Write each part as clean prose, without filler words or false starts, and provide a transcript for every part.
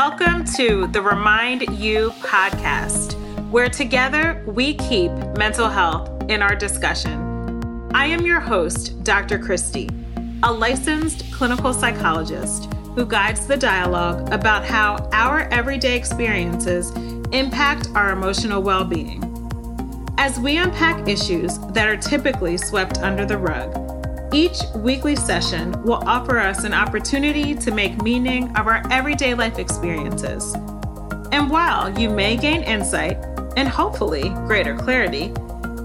Welcome to the Remind You podcast, where together we keep mental health in our discussion. I am your host, Dr. Christy, a licensed clinical psychologist who guides the dialogue about how our everyday experiences impact our emotional well-being. As we unpack issues that are typically swept under the rug, each weekly session will offer us an opportunity to make meaning of our everyday life experiences. And while you may gain insight and hopefully greater clarity,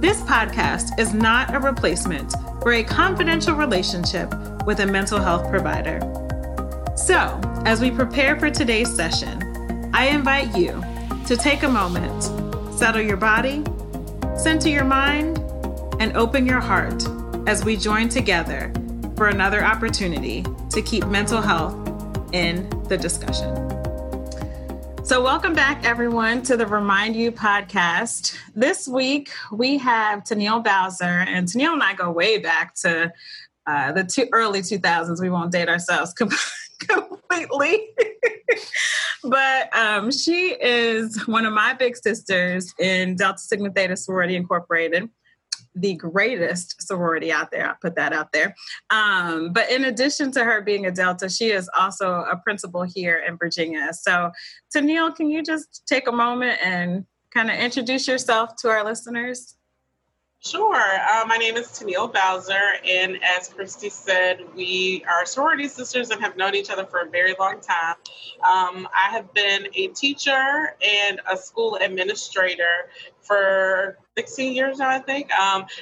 this podcast is not a replacement for a confidential relationship with a mental health provider. So, as we prepare for today's session, I invite you to take a moment, settle your body, center your mind, and open your heart as we join together for another opportunity to keep mental health in the discussion. So welcome back, everyone, to the Remind You podcast. This week, we have Tennille Bowser, and Tennille and I go way back to the early 2000s. We won't date ourselves completely, but she is one of my big sisters in Delta Sigma Theta Sorority Incorporated, the greatest sorority out there. I put that out there. But in addition to her being a Delta, she is also a principal here in Virginia. So Tennille, can you just take a moment and kind of introduce yourself to our listeners? Sure. My name is Tennille Bowser. And as Christy said, we are sorority sisters and have known each other for a very long time. I have been a teacher and a school administrator for 16 years now, I think.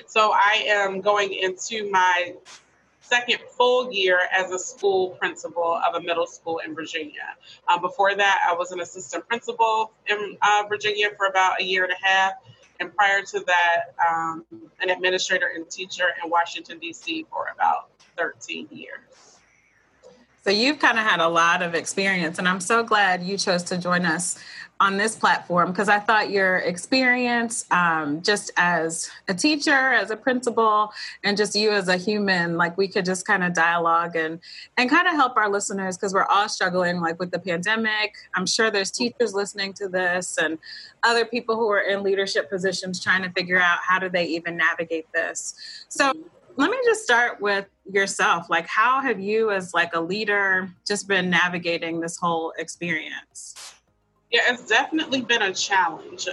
So I am going into my second full year as a school principal of a middle school in Virginia. Before that, I was an assistant principal in Virginia for about a year and a half. And prior to that, an administrator and teacher in Washington, D.C. for about 13 years. So you've kind of had a lot of experience, and I'm so glad you chose to join us on this platform, because I thought your experience just as a teacher, as a principal, and just you as a human, like we could just kind of dialogue and kind of help our listeners, because we're all struggling like with the pandemic. I'm sure there's teachers listening to this and other people who are in leadership positions trying to figure out how do they even navigate this. So let me just start with yourself. Like, how have you as like a leader just been navigating this whole experience? Yeah, it's definitely been a challenge.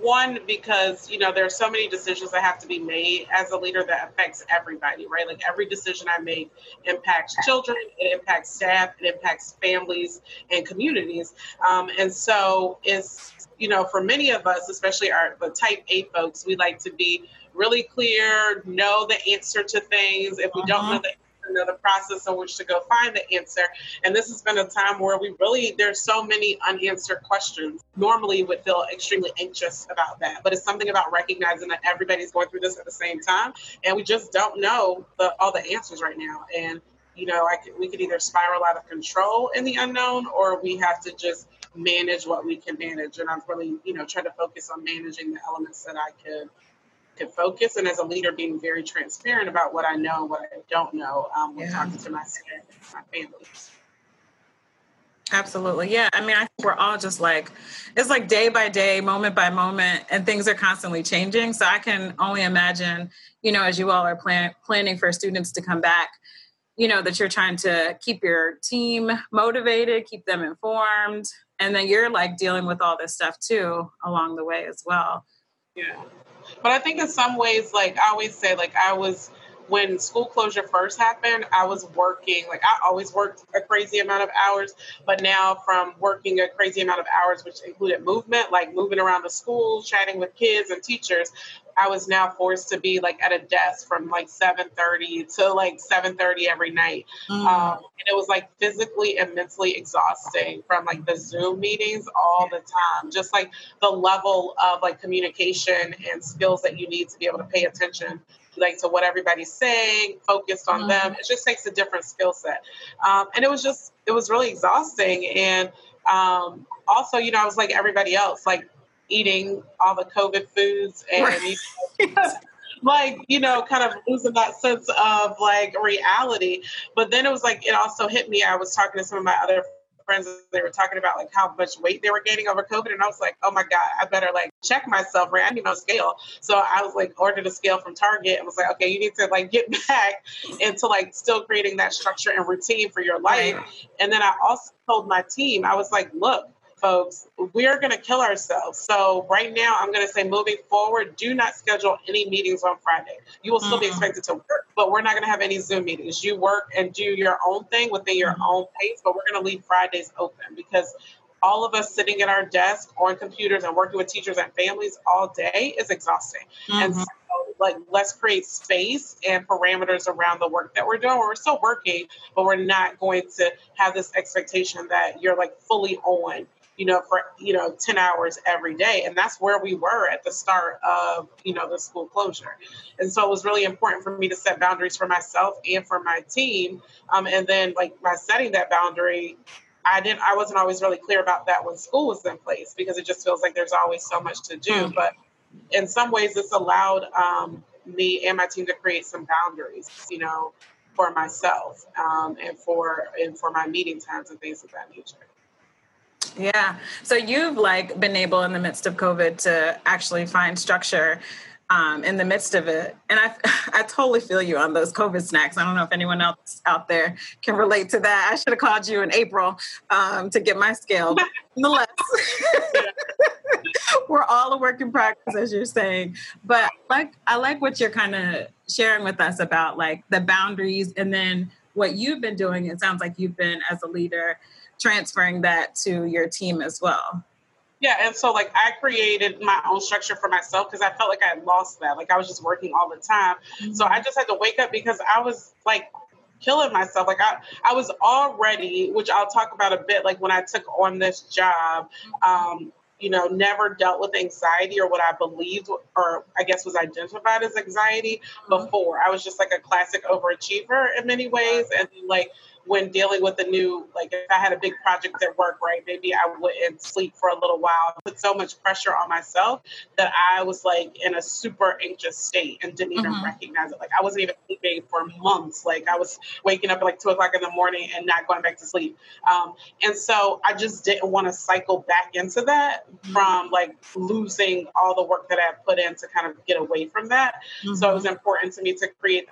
One, because, you know, there are so many decisions that have to be made as a leader that affects everybody, right? Like every decision I make impacts children, it impacts staff, it impacts families and communities. And so it's, you know, for many of us, especially the type A folks, we like to be really clear, know the answer to things. If we don't know the another process in which to go find the answer. And this has been a time where there's so many unanswered questions. Normally would feel extremely anxious about that, but it's something about recognizing that everybody's going through this at the same time. And we just don't know all the answers right now. And, you know, we could either spiral out of control in the unknown, or we have to just manage what we can manage. And I've really, you know, tried to focus on managing the elements that I could focus, and as a leader being very transparent about what I know and what I don't know when talking to my staff and my family. Absolutely. Yeah. I mean, I think we're all just like, it's like day by day, moment by moment, and things are constantly changing. So I can only imagine, you know, as you all are planning for students to come back, you know, that you're trying to keep your team motivated, keep them informed. And then you're like dealing with all this stuff too, along the way as well. Yeah. But I think in some ways, like I always say, like when school closure first happened, I was working, like I always worked a crazy amount of hours, but now from working a crazy amount of hours, which included movement, like moving around the school, chatting with kids and teachers, I was now forced to be like at a desk from like 7:30 to like 7:30 every night. And it was like physically and mentally exhausting from like the Zoom meetings all the time, just like the level of like communication and skills that you need to be able to pay attention like to what everybody's saying, focused on them. It just takes a different skill set. And it was really exhausting. And also, you know, I was like everybody else, like eating all the COVID foods and like, you know, kind of losing that sense of like reality. But then it was like, it also hit me. I was talking to some of my other friends, they were talking about like how much weight they were gaining over COVID. And I was like, oh my God, I better like check myself, right? I need no scale. So I was like, ordered a scale from Target and was like, okay, you need to like get back into like still creating that structure and routine for your life. And then I also told my team, I was like, look, folks, we are going to kill ourselves. So right now, I'm going to say moving forward, do not schedule any meetings on Friday. You will still be expected to work, but we're not going to have any Zoom meetings. You work and do your own thing within your own pace, but we're going to leave Fridays open because all of us sitting at our desk on computers and working with teachers and families all day is exhausting. And so, like, let's create space and parameters around the work that we're doing. We're still working, but we're not going to have this expectation that you're like fully on, you know, for, you know, 10 hours every day. And that's where we were at the start of, you know, the school closure. And so it was really important for me to set boundaries for myself and for my team. And then like by setting that boundary, I wasn't always really clear about that when school was in place, because it just feels like there's always so much to do. But in some ways this allowed me and my team to create some boundaries, you know, for myself and for my meeting times and things of that nature. Yeah. So you've like been able in the midst of COVID to actually find structure in the midst of it. And I totally feel you on those COVID snacks. I don't know if anyone else out there can relate to that. I should have called you in April to get my scale. But nonetheless, we're all a work in progress, as you're saying. But I like what you're kind of sharing with us about like the boundaries and then what you've been doing. It sounds like you've been as a leader transferring that to your team as well. Yeah. And so like I created my own structure for myself because I felt like I had lost that. Like I was just working all the time. So I just had to wake up because I was like killing myself. Like I was already, which I'll talk about a bit, like when I took on this job, you know, never dealt with anxiety or what I believed or I guess was identified as anxiety before. I was just like a classic overachiever in many ways. And like, when dealing with a new, like if I had a big project at work, right, maybe I wouldn't sleep for a little while. I put so much pressure on myself that I was like in a super anxious state and didn't even recognize it. Like I wasn't even sleeping for months. Like I was waking up at like 2:00 in the morning and not going back to sleep. And so I just didn't want to cycle back into that from like losing all the work that I put in to kind of get away from that. So it was important to me to create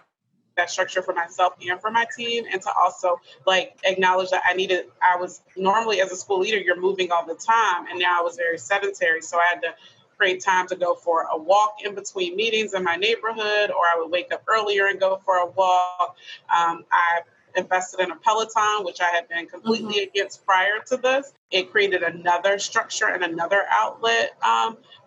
that structure for myself and for my team, and to also like acknowledge that I was normally as a school leader, you're moving all the time, and now I was very sedentary. So I had to create time to go for a walk in between meetings in my neighborhood, or I would wake up earlier and go for a walk. I invested in a Peloton, which I had been completely against prior to this. It created another structure and another outlet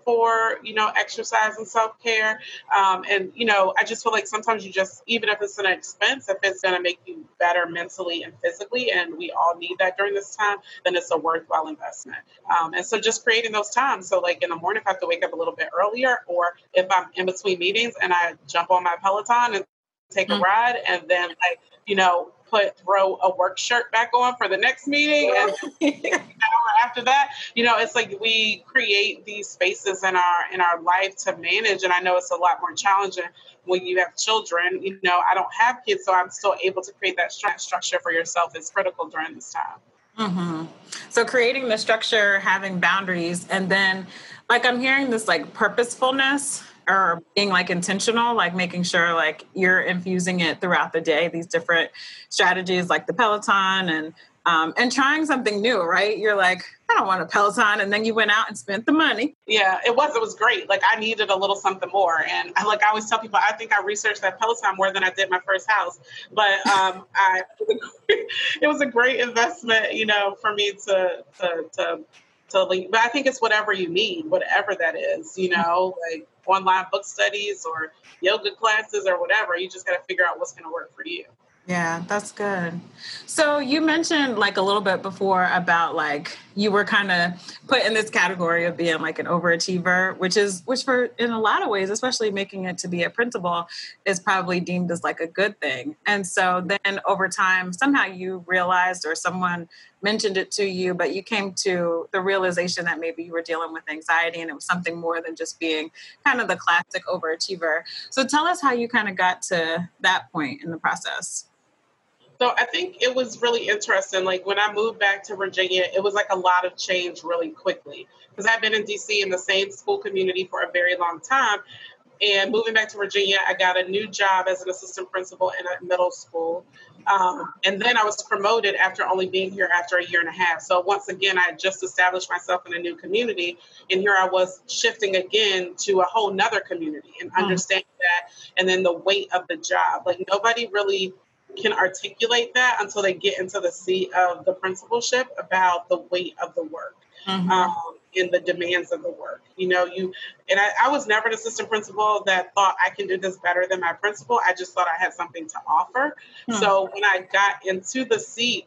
for, you know, exercise and self-care. And, you know, I just feel like sometimes you just, even if it's an expense, if it's going to make you better mentally and physically, and we all need that during this time, then it's a worthwhile investment. And so just creating those times. So like in the morning, if I have to wake up a little bit earlier, or if I'm in between meetings and I jump on my Peloton and take a ride, and then like, you know, throw a work shirt back on for the next meeting and an hour after that. You know, it's like we create these spaces in our life to manage. And I know it's a lot more challenging when you have children. You know, I don't have kids, so I'm still able to create that structure for yourself is critical during this time. So creating the structure, having boundaries, and then like I'm hearing this like purposefulness or being like intentional, like making sure like you're infusing it throughout the day, these different strategies like the Peloton and trying something new, right? You're like, I don't want a Peloton. And then you went out and spent the money. Yeah, it was great. Like I needed a little something more. And I always tell people, I think I researched that Peloton more than I did my first house, but it was a great investment, you know, for me to link. But I think it's whatever you need, whatever that is, you know, like online book studies or yoga classes or whatever. You just got to figure out what's going to work for you. Yeah, that's good. So you mentioned like a little bit before about like you were kind of put in this category of being like an overachiever, which for in a lot of ways, especially making it to be a principal, is probably deemed as like a good thing. And so then over time, somehow you realized or someone mentioned it to you, but you came to the realization that maybe you were dealing with anxiety and it was something more than just being kind of the classic overachiever. So tell us how you kind of got to that point in the process. So I think it was really interesting. Like when I moved back to Virginia, it was like a lot of change really quickly because I've been in DC in the same school community for a very long time. And moving back to Virginia, I got a new job as an assistant principal in a middle school. And then I was promoted after only being here after a year and a half. So once again, I had just established myself in a new community. And here I was shifting again to a whole nother community and understanding that. And then the weight of the job, like nobody really can articulate that until they get into the seat of the principalship about the weight of the work. In the demands of the work, you know, I was never an assistant principal that thought I can do this better than my principal. I just thought I had something to offer. So when I got into the seat,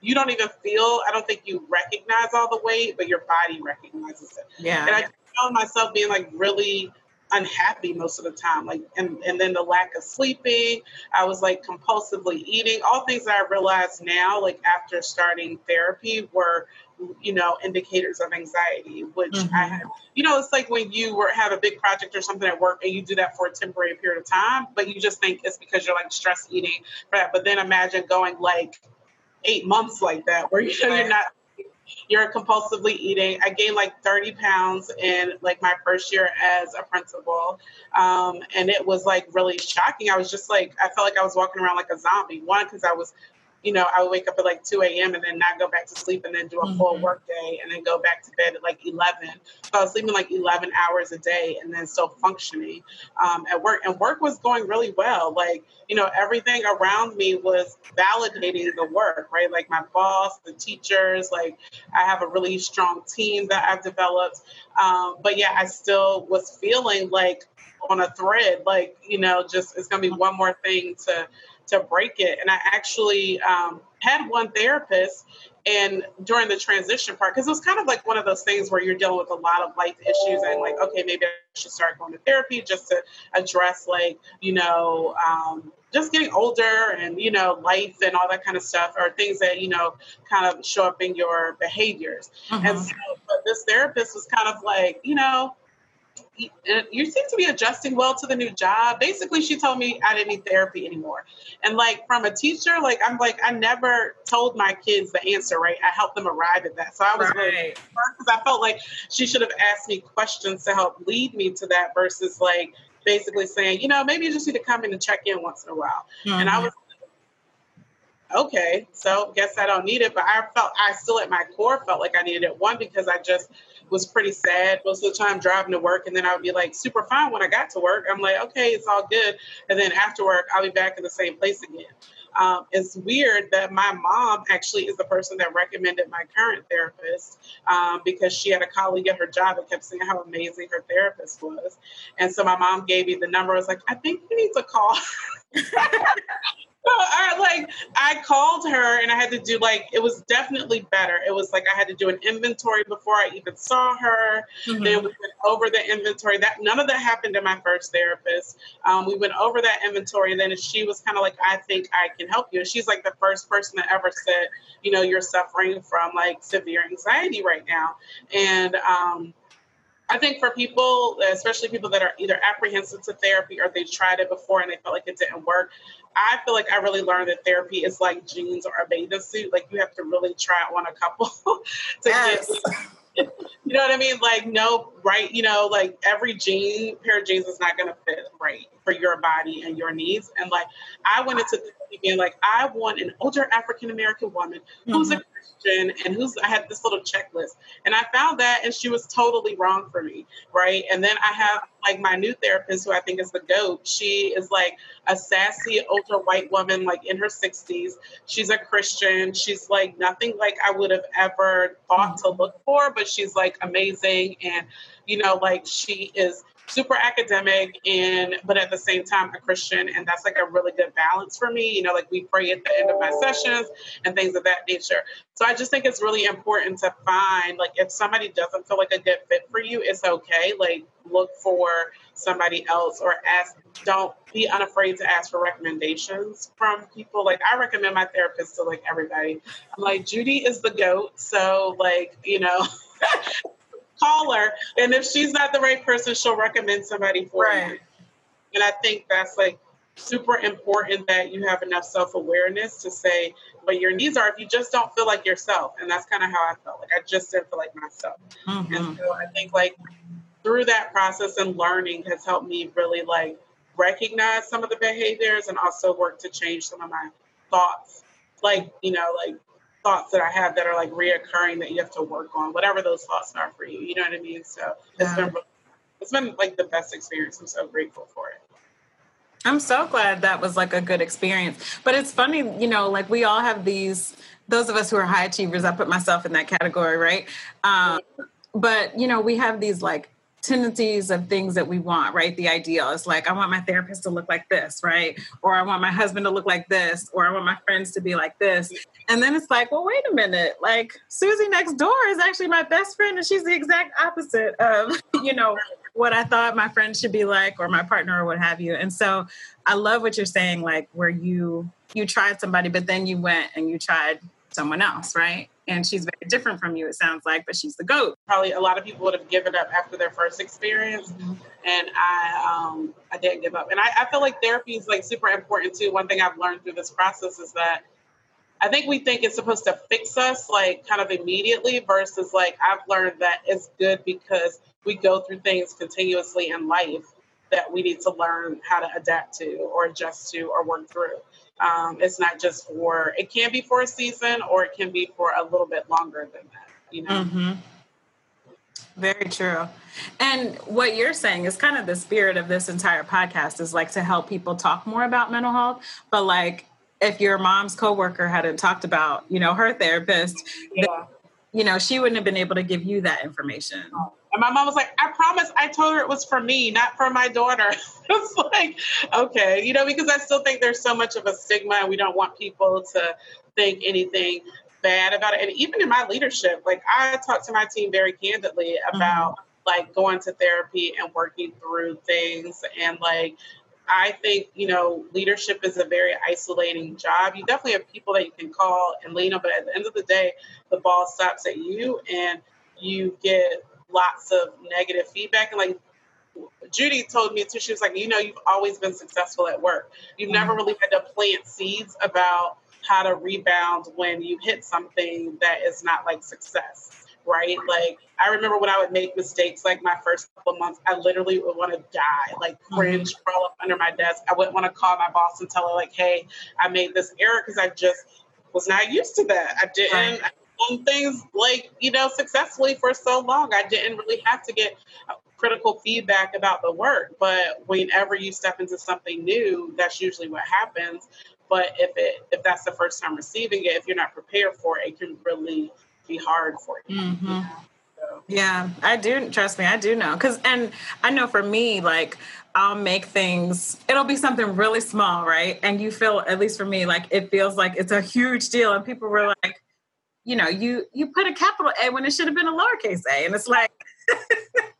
you don't even feel, I don't think you recognize all the weight, but your body recognizes it. Yeah. And I found myself being like really unhappy most of the time. Like, and then the lack of sleeping, I was like compulsively eating, all things that I realized now, like after starting therapy were, you know, indicators of anxiety, which I had, you know, it's like when you have a big project or something at work and you do that for a temporary period of time, but you just think it's because you're like stress eating for that. But then imagine going like 8 months like that, where you're compulsively eating. I gained like 30 pounds in like my first year as a principal. And it was like really shocking. I was just like, I felt like I was walking around like a zombie. One, cause I was, you know, I would wake up at like 2 a.m. and then not go back to sleep and then do a full work day and then go back to bed at like 11. So I was sleeping like 11 hours a day and then still functioning at work. And work was going really well. Like, you know, everything around me was validating the work, right? Like my boss, the teachers, like I have a really strong team that I've developed. But yeah, I still was feeling like on a thread, like, you know, just it's going to be one more thing to break it. And I actually had one therapist and during the transition part, because it was kind of like one of those things where you're dealing with a lot of life issues and like, okay, maybe I should start going to therapy just to address like, you know, just getting older and, you know, life and all that kind of stuff or things that, you know, kind of show up in your behaviors. And so but this therapist was kind of like, you know, you seem to be adjusting well to the new job. Basically, she told me I didn't need therapy anymore. And like from a teacher, like I'm like, I never told my kids the answer, right? I helped them arrive at that. So I was really hurt because I felt like she should have asked me questions to help lead me to that versus like basically saying, you know, maybe you just need to come in and check in once in a while. And I was like, okay, so guess I don't need it. But I still at my core felt like I needed it. One, because I just was pretty sad most of the time driving to work. And then I would be like super fine when I got to work. I'm like, okay, it's all good. And then after work, I'll be back in the same place again. It's weird that my mom actually is the person that recommended my current therapist because she had a colleague at her job that kept saying how amazing her therapist was. And so my mom gave me the number. I was like, I think you need to call. I called her and I had to do like, it was definitely better. It was like, I had to do an inventory before I even saw her. Then we went over the inventory that none of that happened in my first therapist. We went over that inventory and then she was kind of like, I think I can help you. And she's like the first person that ever said, you know, you're suffering from like severe anxiety right now. And, I think for people, especially people that are either apprehensive to therapy or they tried it before and they felt like it didn't work, I feel like I really learned that therapy is like jeans or a bathing suit. Like you have to really try on a couple to get, you know what I mean? Like no, right. You know, like every pair of jeans is not going to fit right for your body and your needs. And like, I went into therapy being like, I want an older African-American woman who's a and I had this little checklist and I found that and she was totally wrong for me. Right. And then I have like my new therapist who I think is the GOAT. She is like a sassy older white woman, like in her 60s. She's a Christian. She's like nothing like I would have ever thought to look for, but she's like amazing. And, you know, like she is super academic but at the same time a Christian, and that's like a really good balance for me. You know, like we pray at the end of my sessions and things of that nature. So I just think it's really important to find like if somebody doesn't feel like a good fit for you, it's okay. Like look for somebody else or ask. Don't be unafraid to ask for recommendations from people. Like I recommend my therapist to like everybody. I'm like Judy is the GOAT, so like you know. Call her, and if she's not the right person, she'll recommend somebody for you. And I think that's like super important that you have enough self-awareness to say what your needs are if you just don't feel like yourself. And that's kind of how I felt. Like I just didn't feel like myself. Mm-hmm. And so I think like through that process and learning has helped me really like recognize some of the behaviors and also work to change some of my thoughts. Like, you know, like thoughts that I have that are like reoccurring that you have to work on, whatever those thoughts are for you. You know what I mean? So it's been like the best experience. I'm so grateful for it. I'm so glad that was like a good experience. But it's funny, you know, like we all have these, those of us who are high achievers, I put myself in that category, right? But, you know, we have these like tendencies of things that we want, right? The ideal is like, I want my therapist to look like this, right? Or I want my husband to look like this, or I want my friends to be like this. And then it's like, well, wait a minute, like Susie next door is actually my best friend and she's the exact opposite of, you know, what I thought my friend should be like, or my partner or what have you. And so I love what you're saying, like where you tried somebody, but then you went and you tried someone else, right? And she's very different from you, it sounds like, but she's the GOAT. Probably a lot of people would have given up after their first experience. Mm-hmm. And I didn't give up. And I feel like therapy is like super important too. One thing I've learned through this process is that I think we think it's supposed to fix us like kind of immediately versus like I've learned that it's good because we go through things continuously in life that we need to learn how to adapt to or adjust to or work through. It's not just for, it can be for a season or it can be for a little bit longer than that, you know? Mm-hmm. Very true. And what you're saying is kind of the spirit of this entire podcast is like to help people talk more about mental health. But like if your mom's coworker hadn't talked about, you know, her therapist, yeah. Then, you know, she wouldn't have been able to give you that information. Oh. And my mom was like, I promise I told her it was for me, not for my daughter. It's like, okay, you know, because I still think there's so much of a stigma and we don't want people to think anything bad about it. And even in my leadership, like I talk to my team very candidly about like going to therapy and working through things. And like, I think, you know, leadership is a very isolating job. You definitely have people that you can call and lean on, but at the end of the day, the ball stops at you and you get lots of negative feedback. And like Judy told me too, she was like, you know, you've always been successful at work. You've never really had to plant seeds about how to rebound when you hit something that is not like success, right? Like I remember when I would make mistakes, like my first couple of months, I literally would want to die, like cringe, crawl up under my desk. I wouldn't want to call my boss and tell her like, hey, I made this error because I just was not used to that. I didn't. Right. And things like, you know, successfully for so long, I didn't really have to get critical feedback about the work. But whenever you step into something new, that's usually what happens. But if that's the first time receiving it, if you're not prepared for it, it can really be hard for you. Mm-hmm. You know? So. Yeah, I do. Trust me, I do know. And I know for me, like, I'll make things, it'll be something really small, right? And you feel, at least for me, like, it feels like it's a huge deal. And people were like, you know, you put a capital A when it should have been a lowercase a. And it's like...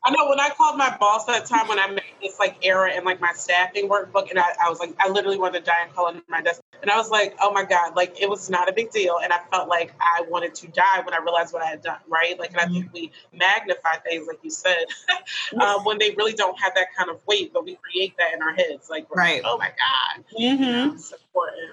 I know when I called my boss that time when I made this like error in like my staffing workbook and I was like, I literally wanted to die and call under my desk. And I was like, oh my God, like it was not a big deal. And I felt like I wanted to die when I realized what I had done, right? Like, and I think we magnify things like you said when they really don't have that kind of weight, but we create that in our heads. Like, right. Like, oh my God. Mm-hmm. You know, it's important.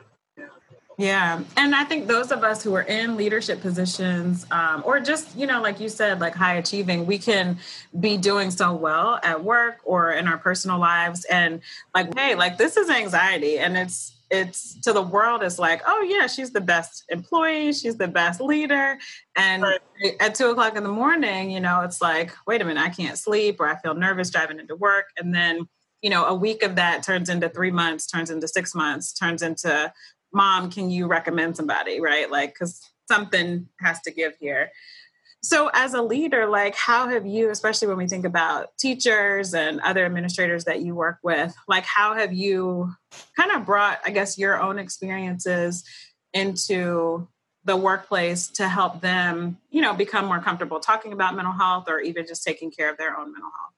Yeah. And I think those of us who are in leadership positions or just, you know, like you said, like high achieving, we can be doing so well at work or in our personal lives. And like, hey, like this is anxiety. And it's to the world, it's like, oh, yeah, she's the best employee. She's the best leader. And right. At 2:00 in the morning, you know, it's like, wait a minute, I can't sleep or I feel nervous driving into work. And then, you know, a week of that turns into 3 months, turns into 6 months, turns into Mom, can you recommend somebody, right? Like, because something has to give here. So as a leader, like how have you, especially when we think about teachers and other administrators that you work with, like how have you kind of brought, I guess, your own experiences into the workplace to help them, you know, become more comfortable talking about mental health or even just taking care of their own mental health?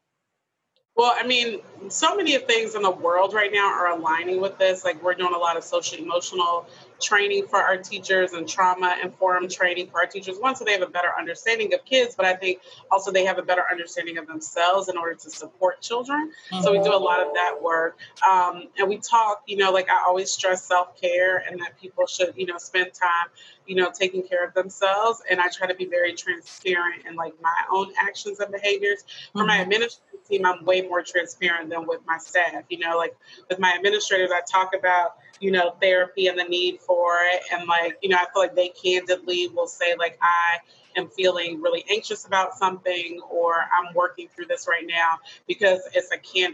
Well, I mean, so many of things in the world right now are aligning with this. Like, we're doing a lot of social emotional training for our teachers and trauma-informed training for our teachers. One, so they have a better understanding of kids, but I think also they have a better understanding of themselves in order to support children. Mm-hmm. So we do a lot of that work. And we talk, you know, like I always stress self-care and that people should, you know, spend time, you know, taking care of themselves. And I try to be very transparent in like my own actions and behaviors. Mm-hmm. For my administrative team, I'm way more transparent than with my staff. You know, like with my administrators, I talk about, you know, therapy and the need for it. And like, you know, I feel like they candidly will say like, I am feeling really anxious about something, or I'm working through this right now, because it's a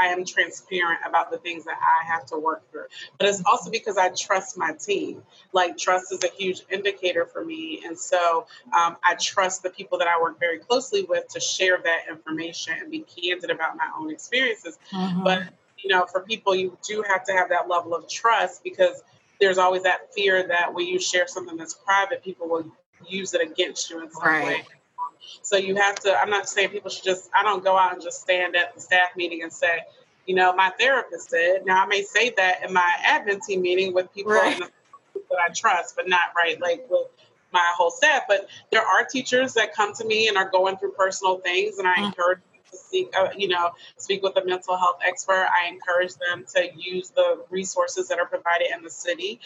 I am transparent about the things that I have to work through. But it's also because I trust my team. Like, trust is a huge indicator for me. And so I trust the people that I work very closely with to share that information and be candid about my own experiences. Mm-hmm. But, you know, for people, you do have to have that level of trust, because there's always that fear that when you share something that's private, people will use it against you in some way. So you have to, I'm not saying people should just, I don't go out and just stand at the staff meeting and say, you know, my therapist said. Now, I may say that in my admin team meeting with people in the that I trust, but not like with my whole staff. But there are teachers that come to me and are going through personal things, and I encourage to speak with a mental health expert. I encourage them to use the resources that are provided in the city.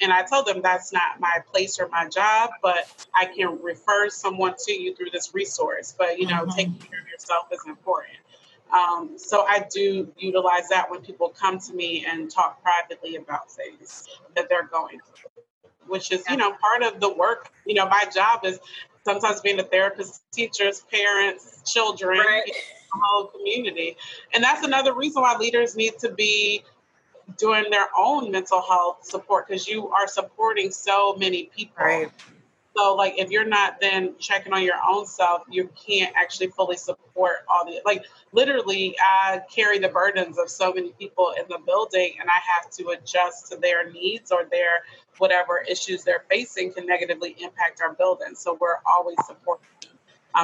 And I tell them that's not my place or my job, but I can refer someone to you through this resource. But, you know, taking care of yourself is important. So I do utilize that when people come to me and talk privately about things that they're going through, which is, you know, part of the work. You know, my job is sometimes being a therapist, teachers, parents, children, the whole community. And that's another reason why leaders need to be doing their own mental health support, because you are supporting so many people. Right. So, like, if you're not then checking on your own self, you can't actually fully support all the, like, literally, I carry the burdens of so many people in the building, and I have to adjust to their needs, or their whatever issues they're facing can negatively impact our building. So we're always supporting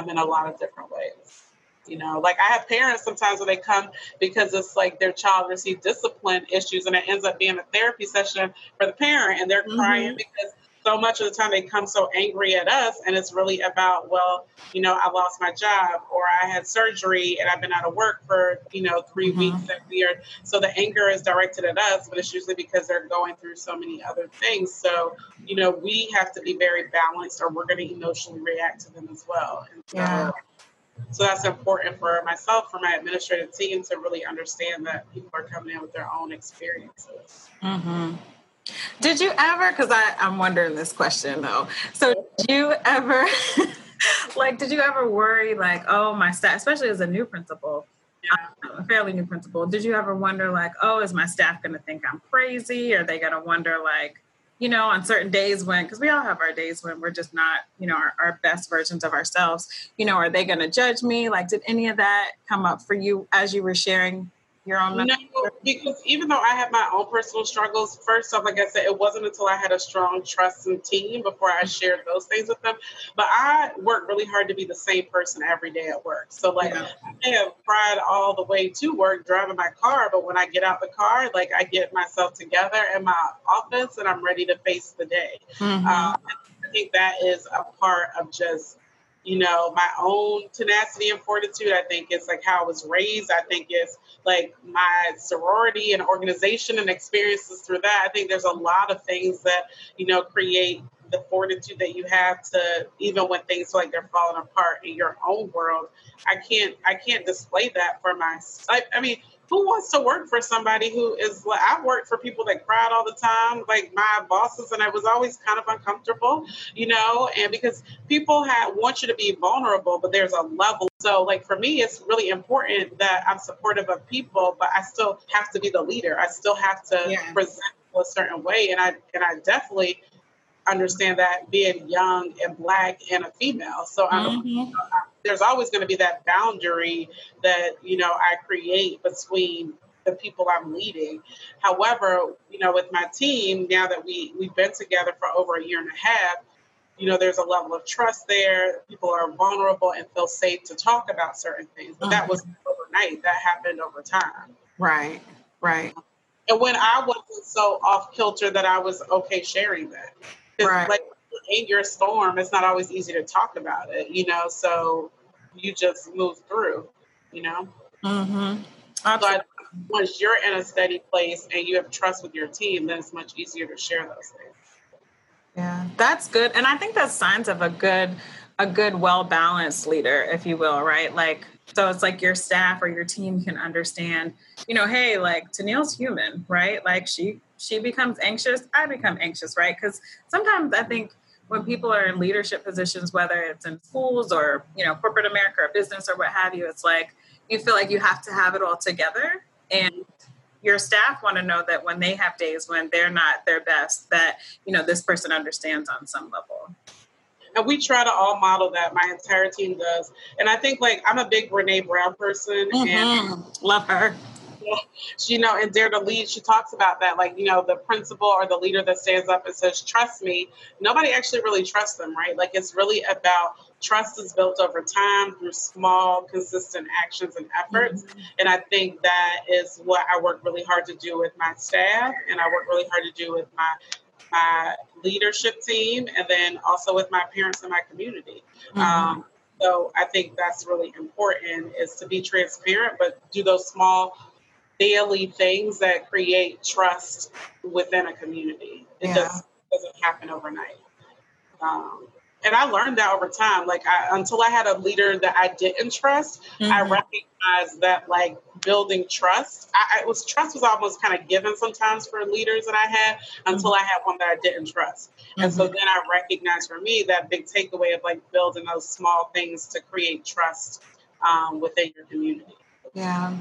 in a lot of different ways. You know, like, I have parents sometimes when they come because it's like their child received discipline issues, and it ends up being a therapy session for the parent, and they're crying because so much of the time they come so angry at us, and it's really about, well, you know, I lost my job, or I had surgery and I've been out of work for, you know, 3 weeks that year. So the anger is directed at us, but it's usually because they're going through so many other things. So, you know, we have to be very balanced, or we're going to emotionally react to them as well. And so, so that's important for myself, for my administrative team, to really understand that people are coming in with their own experiences. Did you ever, because I'm wondering this question though. So did you ever, worry like, oh, my staff, especially as a new principal, a fairly new principal, did you ever wonder like, oh, is my staff going to think I'm crazy? Are they going to wonder like, you know, on certain days when, because we all have our days when we're just not, you know, our best versions of ourselves, you know, are they going to judge me? Like, did any of that come up for you as you were sharing your own? No, because even though I had my own personal struggles, first off, like I said, it wasn't until I had a strong trust and team before I shared those things with them. But I work really hard to be the same person every day at work. So like I may have cried all the way to work driving my car, but when I get out the car, like I get myself together in my office and I'm ready to face the day. I think that is a part of just, you know, my own tenacity and fortitude. I think it's like how I was raised. I think it's like my sorority and organization and experiences through that. I think there's a lot of things that, you know, create the fortitude that you have to, even when things like they're falling apart in your own world. I can't display that for myself. I mean, who wants to work for somebody who is, like, I worked for people that cried all the time, like my bosses, and it was always kind of uncomfortable, you know, and because people want you to be vulnerable, but there's a level. So like for me, it's really important that I'm supportive of people, but I still have to be the leader. I still have to present a certain way. And I definitely understand that being young and Black and a female. So there's always going to be that boundary that, you know, I create between the people I'm leading. However, you know, with my team, now that we've been together for over a year and a half, you know, there's a level of trust there. People are vulnerable and feel safe to talk about certain things. But that was overnight. That happened over time. Right, right. And when I wasn't so off kilter that I was okay sharing that. Right. Like in your storm, it's not always easy to talk about it, you know? So you just move through, you know? Mm-hmm. But once you're in a steady place and you have trust with your team, then it's much easier to share those things. Yeah, that's good. And I think that's signs of a good, well-balanced leader, if you will, right? Like, so it's like your staff or your team can understand, you know, hey, like Tennille's human, right? Like she becomes anxious, I become anxious, right? Because sometimes I think when people are in leadership positions, whether it's in schools or, you know, corporate America or business or what have you, it's like you feel like you have to have it all together. And your staff want to know that when they have days when they're not their best, that, you know, this person understands on some level. And we try to all model that. My entire team does. And I think, like, I'm a big Brené Brown person. Mm-hmm. And love her. She, you know, in Dare to Lead, she talks about that. Like, you know, the principal or the leader that stands up and says, trust me. Nobody actually really trusts them, right? Like, it's really about trust is built over time through small, consistent actions and efforts. Mm-hmm. And I think that is what I work really hard to do with my staff. And I work really hard to do with my leadership team, and then also with my parents and my community. Mm-hmm. So I think that's really important, is to be transparent, but do those small daily things that create trust within a community. It doesn't happen overnight. And I learned that over time. Like, until I had a leader that I didn't trust, mm-hmm. I recognized that, like, building trust, trust was almost kind of given sometimes for leaders that I had, until I had one that I didn't trust. Mm-hmm. And so then I recognized, for me, that big takeaway of, like, building those small things to create trust within your community. Yeah.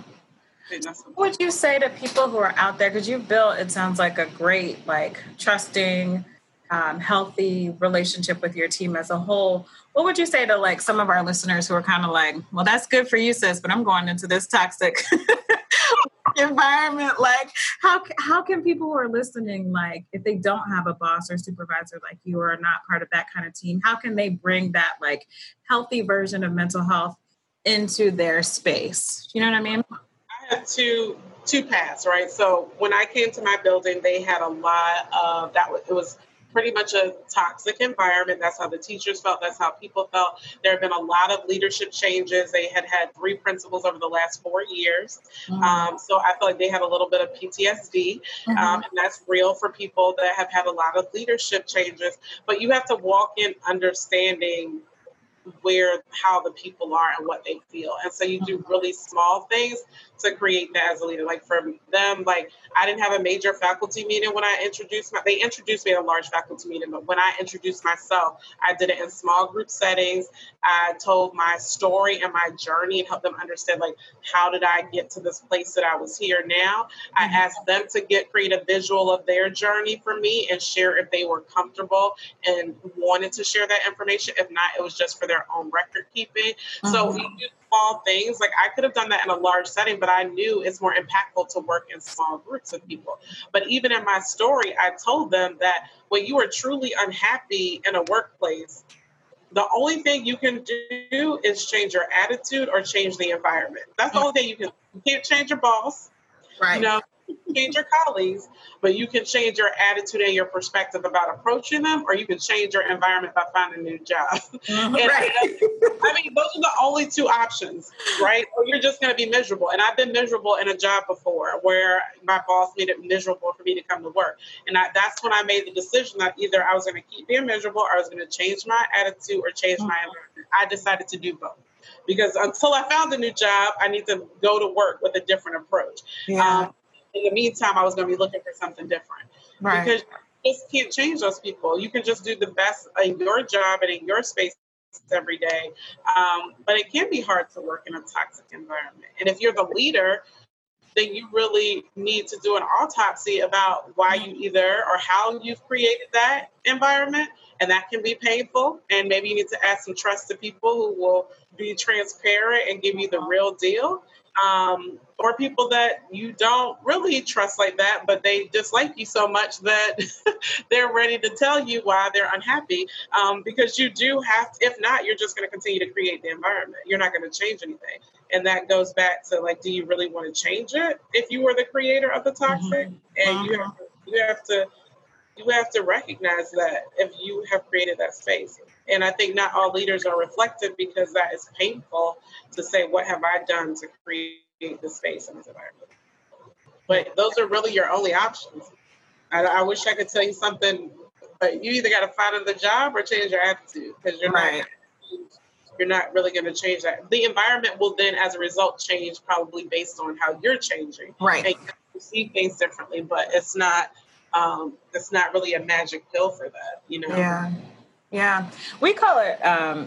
What would you say to people who are out there? Because you've built, it sounds like, a great, like, trusting, healthy relationship with your team as a whole. What would you say to, like, some of our listeners who are kind of like, well, that's good for you, sis, but I'm going into this toxic environment. Like, how can people who are listening, like, if they don't have a boss or supervisor like you, or are not part of that kind of team, how can they bring that, like, healthy version of mental health into their space? You know what I mean? I have two paths, right? So when I came to my building, they had a lot of that. It was pretty much a toxic environment. That's how the teachers felt. That's how people felt. There have been a lot of leadership changes. They had had 3 principals over the last 4 years. Mm-hmm. So I feel like they had a little bit of PTSD. Mm-hmm. And that's real for people that have had a lot of leadership changes. But you have to walk in understanding how the people are and what they feel. And so you do really small things to create that as a leader. Like, for them, like, I didn't have a major faculty meeting when I introduced they introduced me at a large faculty meeting, but when I introduced myself, I did it in small group settings. I told my story and my journey and helped them understand, like, how did I get to this place that I was here now? Mm-hmm. I asked them to create a visual of their journey for me and share if they were comfortable and wanted to share that information. If not, it was just for their own record keeping. Mm-hmm. So we do small things. Like, I could have done that in a large setting, but I knew it's more impactful to work in small groups of people. But even in my story, I told them that when you are truly unhappy in a workplace, the only thing you can do is change your attitude or change the environment. That's the only thing you can do. You can't change your boss, right? You know, change your colleagues, but you can change your attitude and your perspective about approaching them, or you can change your environment by finding a new job. Mm-hmm. And right. I mean, those are the only 2 options, right? Or you're just going to be miserable. And I've been miserable in a job before where my boss made it miserable for me to come to work. And that's when I made the decision that either I was going to keep being miserable or I was going to change my attitude or change my environment. I decided to do both. Because until I found a new job, I need to go to work with a different approach. Yeah. In the meantime, I was going to be looking for something different. Right. Because you just can't change those people. You can just do the best in your job and in your space every day. But it can be hard to work in a toxic environment. And if you're the leader, then you really need to do an autopsy about why you either or how you've created that environment. And that can be painful. And maybe you need to add some trust to people who will be transparent and give you the real deal. Or people that you don't really trust like that, but they dislike you so much that they're ready to tell you why they're unhappy. Because you do have to, if not, you're just going to continue to create the environment. You're not going to change anything. And that goes back to, like, do you really want to change it if you were the creator of the toxic? Mm-hmm. And you have to recognize that if you have created that space. And I think not all leaders are reflective, because that is painful to say, what have I done to create the space in this environment? But those are really your only options. I wish I could tell you something, but you either got to find another job or change your attitude, because you're not really going to change that. The environment will then, as a result, change probably based on how you're changing. Right. And you see things differently, but it's not really a magic pill for that, you know? Yeah. Yeah. We call it,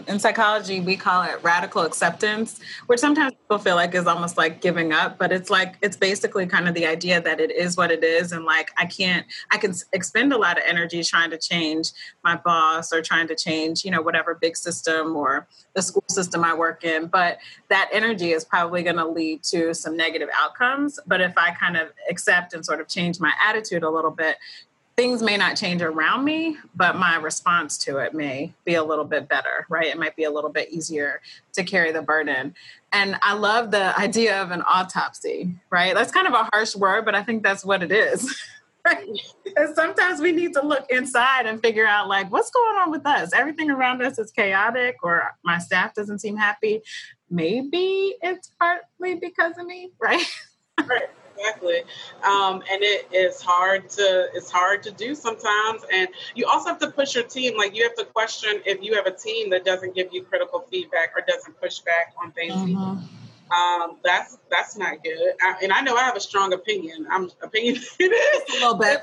in psychology, we call it radical acceptance, which sometimes people feel like is almost like giving up, but it's like, it's basically kind of the idea that it is what it is. And like, I can expend a lot of energy trying to change my boss or trying to change, you know, whatever big system or the school system I work in, but that energy is probably going to lead to some negative outcomes. But if I kind of accept and sort of change my attitude a little bit, things may not change around me, but my response to it may be a little bit better, right? It might be a little bit easier to carry the burden. And I love the idea of an autopsy, right? That's kind of a harsh word, but I think that's what it is. Right? And sometimes we need to look inside and figure out, like, what's going on with us? Everything around us is chaotic, or my staff doesn't seem happy. Maybe it's partly because of me, right? Right. Exactly. And it's hard to do sometimes. And you also have to push your team. Like, you have to question if you have a team that doesn't give you critical feedback or doesn't push back on things. Mm-hmm. That's not good. And I know I have a strong opinion. I'm opinionated. A little bit.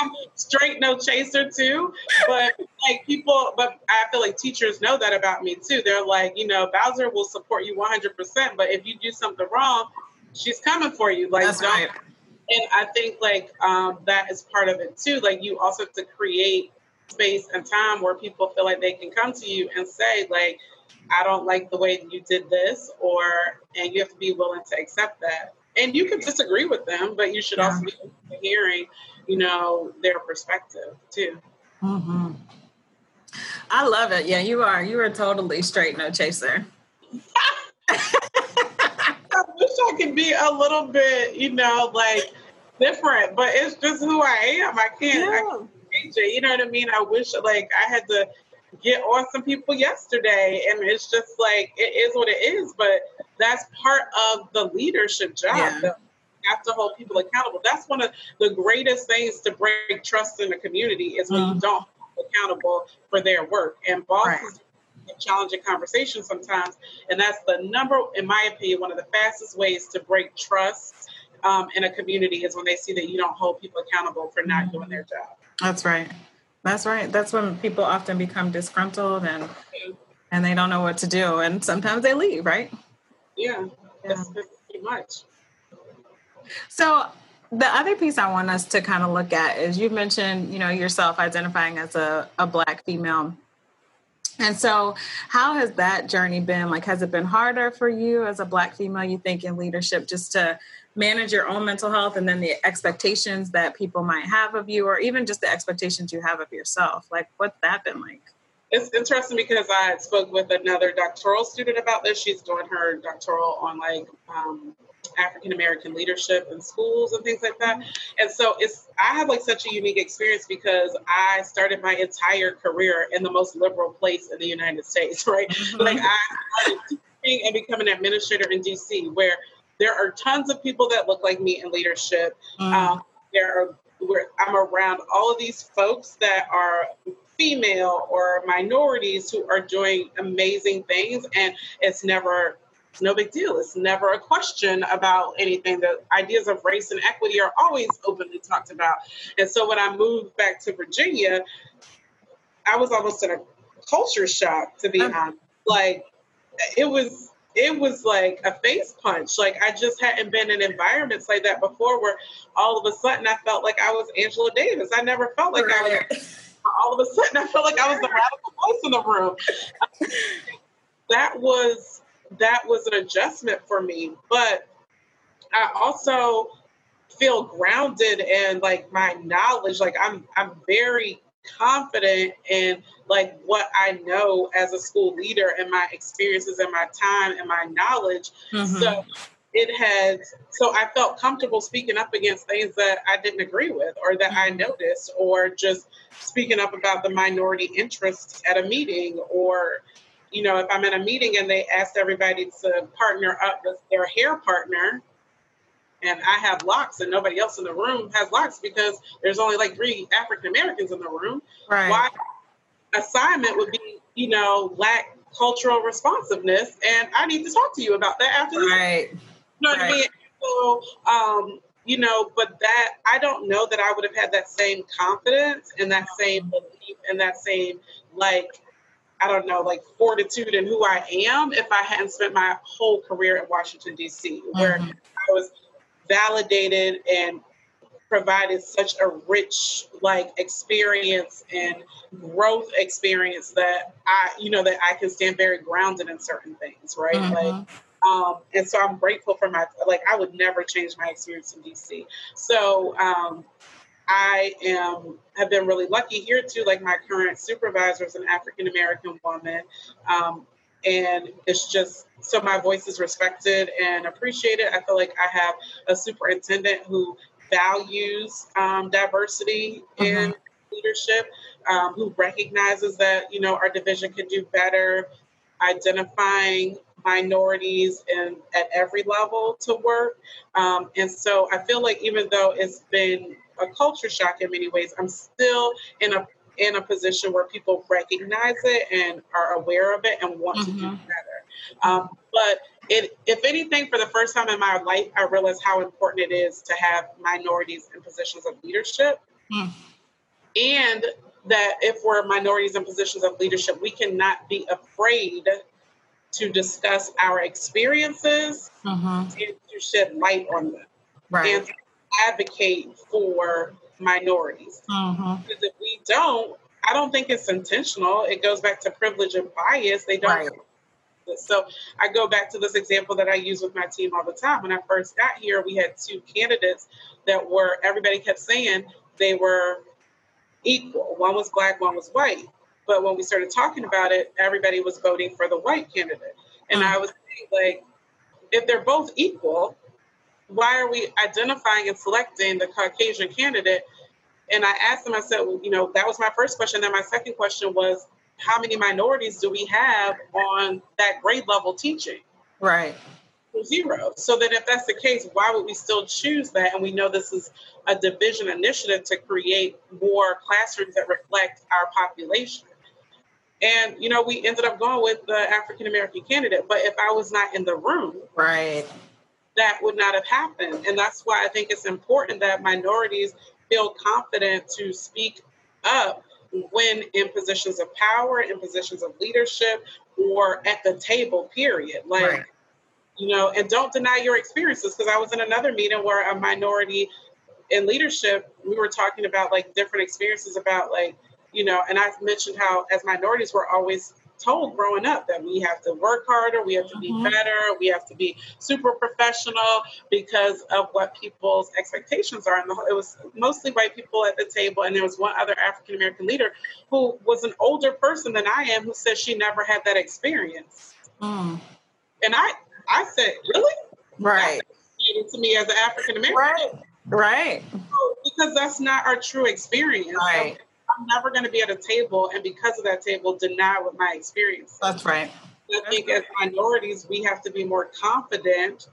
I'm straight no chaser too, but like people, but I feel like teachers know that about me too. They're like, you know, Bowser will support you 100%, but if you do something wrong, she's coming for you. Like, that's right. And I think like that is part of it too. Like, you also have to create space and time where people feel like they can come to you and say, like, I don't like the way you did this, and you have to be willing to accept that. And you can disagree with them, but you should also be hearing, you know, their perspective too. Mm-hmm. I love it. Yeah, you are totally straight no chaser. I wish I could be a little bit, you know, like different, but it's just who I am. I can't change it. You know what I mean? I wish, like, I had to get on some people yesterday, and it's just like, it is what it is, but that's part of the leadership job. Yeah. Have to hold people accountable. That's one of the greatest things to break trust in a community is when you don't hold accountable for their work. And bosses have challenging conversations sometimes, and that's in my opinion, one of the fastest ways to break trust in a community is when they see that you don't hold people accountable for not doing their job. That's right. That's right. That's when people often become disgruntled and they don't know what to do, and sometimes they leave, right? Yeah. That's pretty much. So the other piece I want us to kind of look at is, you mentioned, you know, yourself identifying as a Black female. And so how has that journey been? Like, has it been harder for you as a Black female, you think, in leadership, just to manage your own mental health and then the expectations that people might have of you, or even just the expectations you have of yourself? Like, what's that been like? It's interesting because I spoke with another doctoral student about this. She's doing her doctoral on like African-American leadership in schools and things like that. And so I have like such a unique experience because I started my entire career in the most liberal place in the United States, right? Mm-hmm. Like, I started teaching and becoming an administrator in DC, where there are tons of people that look like me in leadership. Mm-hmm. I'm around all of these folks that are female or minorities who are doing amazing things, and it's no big deal. It's never a question about anything. The ideas of race and equity are always openly talked about. And so when I moved back to Virginia, I was almost in a culture shock, to be honest. Like, it was like a face punch. Like, I just hadn't been in environments like that before, where all of a sudden I felt like I was Angela Davis. I never felt like I was. All of a sudden I felt like I was the radical voice in the room. That was an adjustment for me, but I also feel grounded in like my knowledge. Like I'm very confident in like what I know as a school leader and my experiences and my time and my knowledge. Mm-hmm. So I felt comfortable speaking up against things that I didn't agree with or that I noticed, or just speaking up about the minority interests at a meeting, or, you know, if I'm at a meeting and they asked everybody to partner up with their hair partner, and I have locks and nobody else in the room has locks because there's only like 3 African Americans in the room. Right. My assignment would be, you know, lack cultural responsiveness. And I need to talk to you about that after this. Right. You know what I mean? So, you know, but that, I don't know that I would have had that same confidence and that same belief and that same, like, I don't know, like fortitude in who I am if I hadn't spent my whole career in Washington, D.C., where I was validated and provided such a rich, like, experience and growth experience that I, you know, that I can stand very grounded in certain things, right? Like, and so I'm grateful for my, like, I would never change my experience in DC. So I have been really lucky here too. Like, my current supervisor is an African American woman. And it's just, so my voice is respected and appreciated. I feel like I have a superintendent who values diversity in leadership, who recognizes that, you know, our division can do better identifying minorities and at every level to work. And so I feel like even though it's been a culture shock in many ways, I'm still in a position where people recognize it and are aware of it and want to do better. But if anything, for the first time in my life, I realized how important it is to have minorities in positions of leadership. And that if we're minorities in positions of leadership, we cannot be afraid to discuss our experiences and to shed light on them. And to advocate for minorities. Because if we don't, I don't think it's intentional. It goes back to privilege and bias. They don't. So I go back to this example that I use with my team all the time. When I first got here, we had 2 candidates that were, everybody kept saying they were equal. One was black, one was white. But when we started talking about it, everybody was voting for the white candidate. And I was saying, like, if they're both equal, why are we identifying and selecting the Caucasian candidate? And I asked them, I said, well, you know, that was my first question. Then my second question was, how many minorities do we have on that grade level teaching? 0. So then if that's the case, why would we still choose that? And we know this is a division initiative to create more classrooms that reflect our population. And, you know, we ended up going with the African-American candidate, but if I was not in the room, that would not have happened. And that's why I think it's important that minorities feel confident to speak up when in positions of power, in positions of leadership, or at the table, period. Like, you know, and don't deny your experiences. Because I was in another meeting where a minority in leadership, we were talking about like different experiences about like, you know, and I mentioned how as minorities, we're always told growing up that we have to work harder, we have to be better, we have to be super professional because of what people's expectations are. And it was mostly white people at the table, and there was one other African American leader who was an older person than I am, who said she never had that experience. And I said, really? To me as an African American, because that's not our true experience. So, I'm never going to be at a table and because of that table deny what my experience is. I think as minorities, we have to be more confident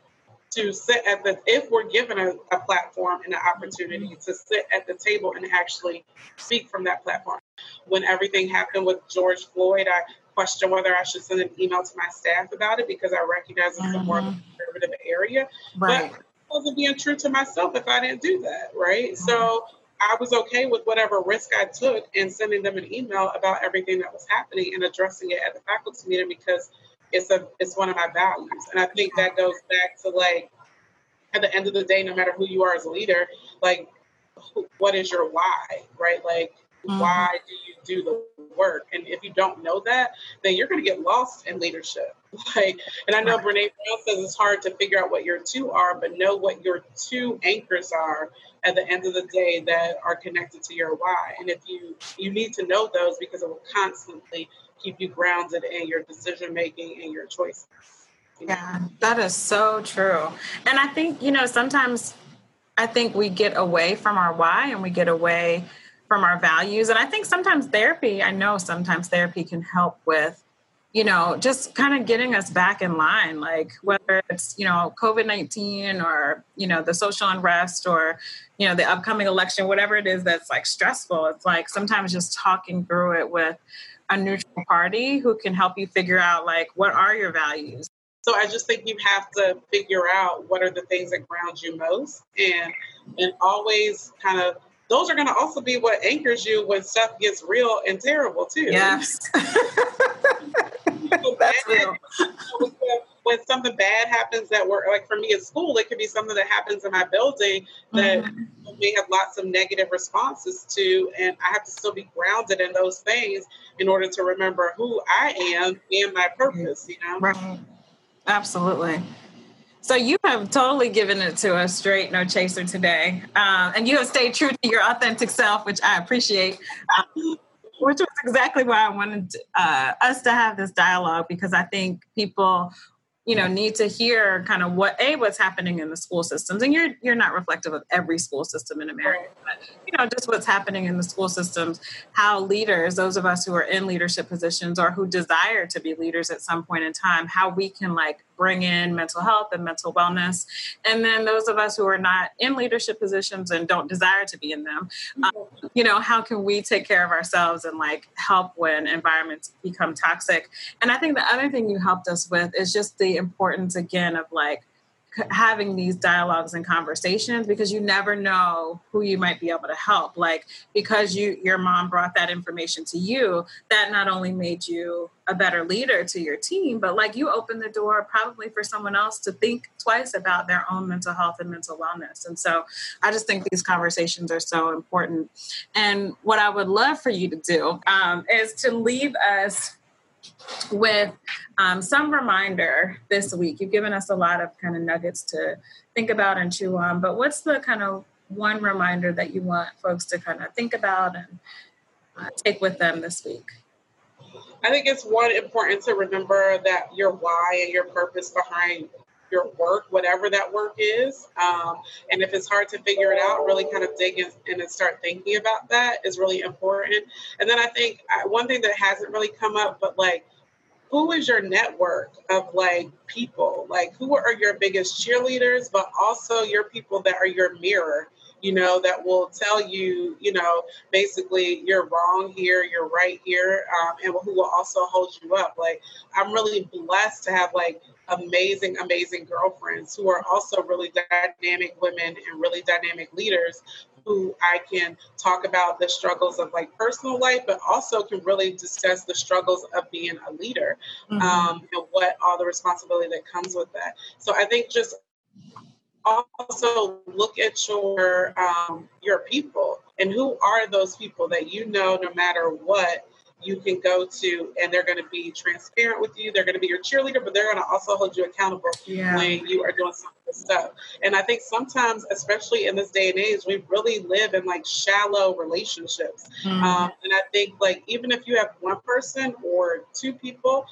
to sit at the, if we're given a platform and an opportunity to sit at the table and actually speak from that platform. When everything happened with George Floyd, I questioned whether I should send an email to my staff about it because I recognize it's a more conservative area. But I wasn't being true to myself if I didn't do that, So I was okay with whatever risk I took in sending them an email about everything that was happening and addressing it at the faculty meeting because it's one of my values. And I think that goes back to, like, at the end of the day, no matter who you are as a leader, like, what is your why, right? Like, Mm-hmm. Why do you do the work? And if you don't know that, then you're going to get lost in leadership. Like, and I know Brené Brown says it's hard to figure out what your two are, but know what your two anchors are at the end of the day that are connected to your why. And if you need to know those, because it will constantly keep you grounded in your decision making and your choices. Yeah, that is so true. And I think, sometimes I think we get away from our why and we get away from our values. And I think sometimes therapy can help with, just kind of getting us back in line, like whether it's, COVID-19 or, the social unrest or, the upcoming election, whatever it is that's like stressful. It's like sometimes just talking through it with a neutral party who can help you figure out like, what are your values? So I just think you have to figure out what are the things that ground you most and always kind of, those are going to also be what anchors you when stuff gets real and terrible too. Yes. That's real. When something bad happens that we're like, for me at school, it could be something that happens in my building that mm-hmm. we have lots of negative responses to. And I have to still be grounded in those things in order to remember who I am and my purpose, Right. Absolutely. So you have totally given it to us straight, no chaser today. And you have stayed true to your authentic self, which I appreciate, which was exactly why I wanted us to have this dialogue, because I think people, need to hear kind of what's happening in the school systems. And you're not reflective of every school system in America, but, just what's happening in the school systems, how leaders, those of us who are in leadership positions or who desire to be leaders at some point in time, how we can bring in mental health and mental wellness. And then those of us who are not in leadership positions and don't desire to be in them, how can we take care of ourselves and help when environments become toxic? And I think the other thing you helped us with is just the importance again of having these dialogues and conversations, because you never know who you might be able to help. Because your mom brought that information to you, that not only made you a better leader to your team, but you opened the door probably for someone else to think twice about their own mental health and mental wellness. And so I just think these conversations are so important. And what I would love for you to do is to leave us with some reminder this week. You've given us a lot of kind of nuggets to think about and chew on, but what's the kind of one reminder that you want folks to kind of think about and take with them this week? I think it's important to remember that your why and your purpose behind your work, whatever that work is. And if it's hard to figure it out, really kind of dig in and start thinking about that is really important. And then I think one thing that hasn't really come up, but who is your network of people? Who are your biggest cheerleaders, but also your people that are your mirror, that will tell you, basically you're wrong here, you're right here, and who will also hold you up. I'm really blessed to have amazing, amazing girlfriends who are also really dynamic women and really dynamic leaders who I can talk about the struggles of personal life, but also can really discuss the struggles of being a leader, mm-hmm. And what all the responsibility that comes with that. So I think just also look at your people and who are those people that no matter what, you can go to, and they're going to be transparent with you. They're going to be your cheerleader, but they're going to also hold you accountable when you are doing some of this stuff. And I think sometimes, especially in this day and age, we really live in shallow relationships. Mm-hmm. And I think even if you have one person or two people,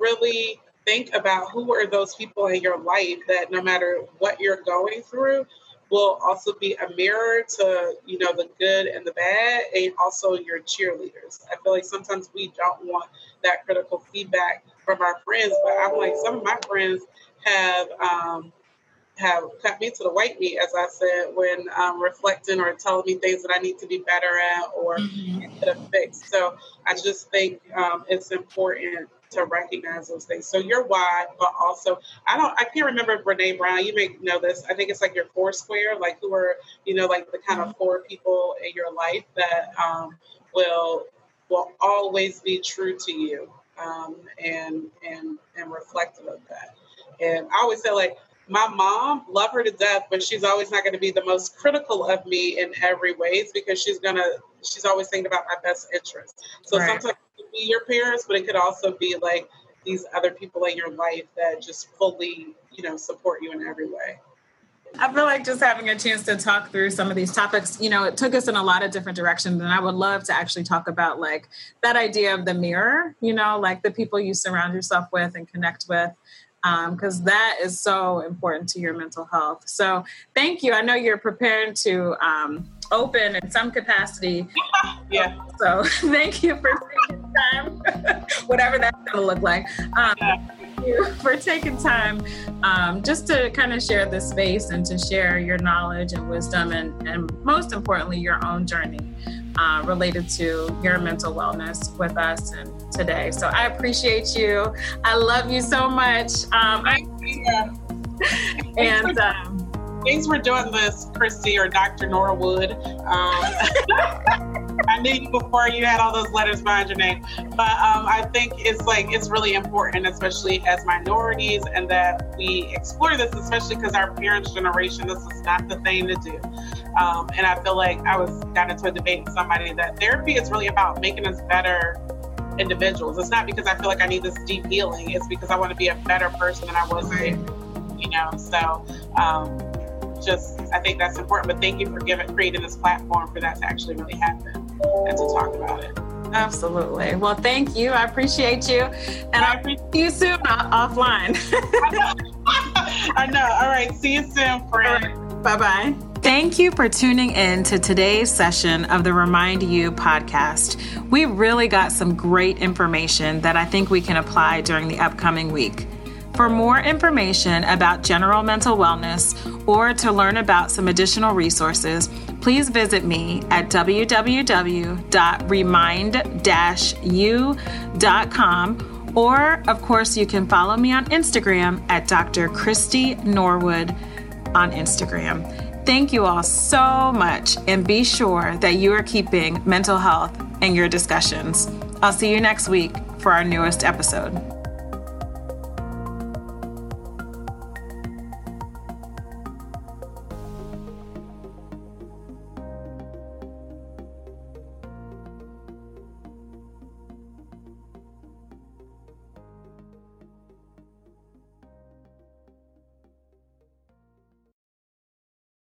really think about who are those people in your life that no matter what you're going through, will also be a mirror to, the good and the bad, and also your cheerleaders. I feel sometimes we don't want that critical feedback from our friends, but I'm some of my friends have cut me to the white meat, as I said, when reflecting or telling me things that I need to be better at or mm-hmm. get a fix. So I just think it's important to recognize those things. So your why, but also, I can't remember Brené Brown, you may know this. I think it's your four square, who are, the kind of four people in your life that will always be true to you and reflective of that. And I always say My mom, love her to death, but she's always not going to be the most critical of me in every ways because she's always thinking about my best interests. So right. Sometimes it could be your parents, but it could also be like these other people in your life that just fully, support you in every way. I feel like just having a chance to talk through some of these topics, it took us in a lot of different directions. And I would love to actually talk about like that idea of the mirror, like the people you surround yourself with and connect with, because that is so important to your mental health. So thank you. I know you're preparing to open in some capacity. Yeah. So thank you for taking time, whatever that's going to look like. For taking time just to kind of share this space and to share your knowledge and wisdom and most importantly, your own journey related to your mental wellness with us and today. So I appreciate you. I love you so much. Thanks for doing this, Christy or Dr. Norwood. I knew you before you had all those letters behind your name. But I think it's really important, especially as minorities, and that we explore this, especially because our parents' generation, this is not the thing to do. And I feel like got into a debate with somebody that therapy is really about making us better individuals. It's not because I feel like I need this deep healing. It's because I want to be a better person than I was, So I think that's important. But thank you for creating this platform for that to actually really happen and to talk about it. Absolutely. Well, thank you. I appreciate you. And I'll see you soon offline. I know. All right. See you soon, friend. Bye-bye. Thank you for tuning in to today's session of the Remind You podcast. We really got some great information that I think we can apply during the upcoming week. For more information about general mental wellness or to learn about some additional resources, please visit me at www.remind-you.com, or of course you can follow me on Instagram at Dr. Christy Norwood on Instagram. Thank you all so much, and be sure that you are keeping mental health in your discussions. I'll see you next week for our newest episode.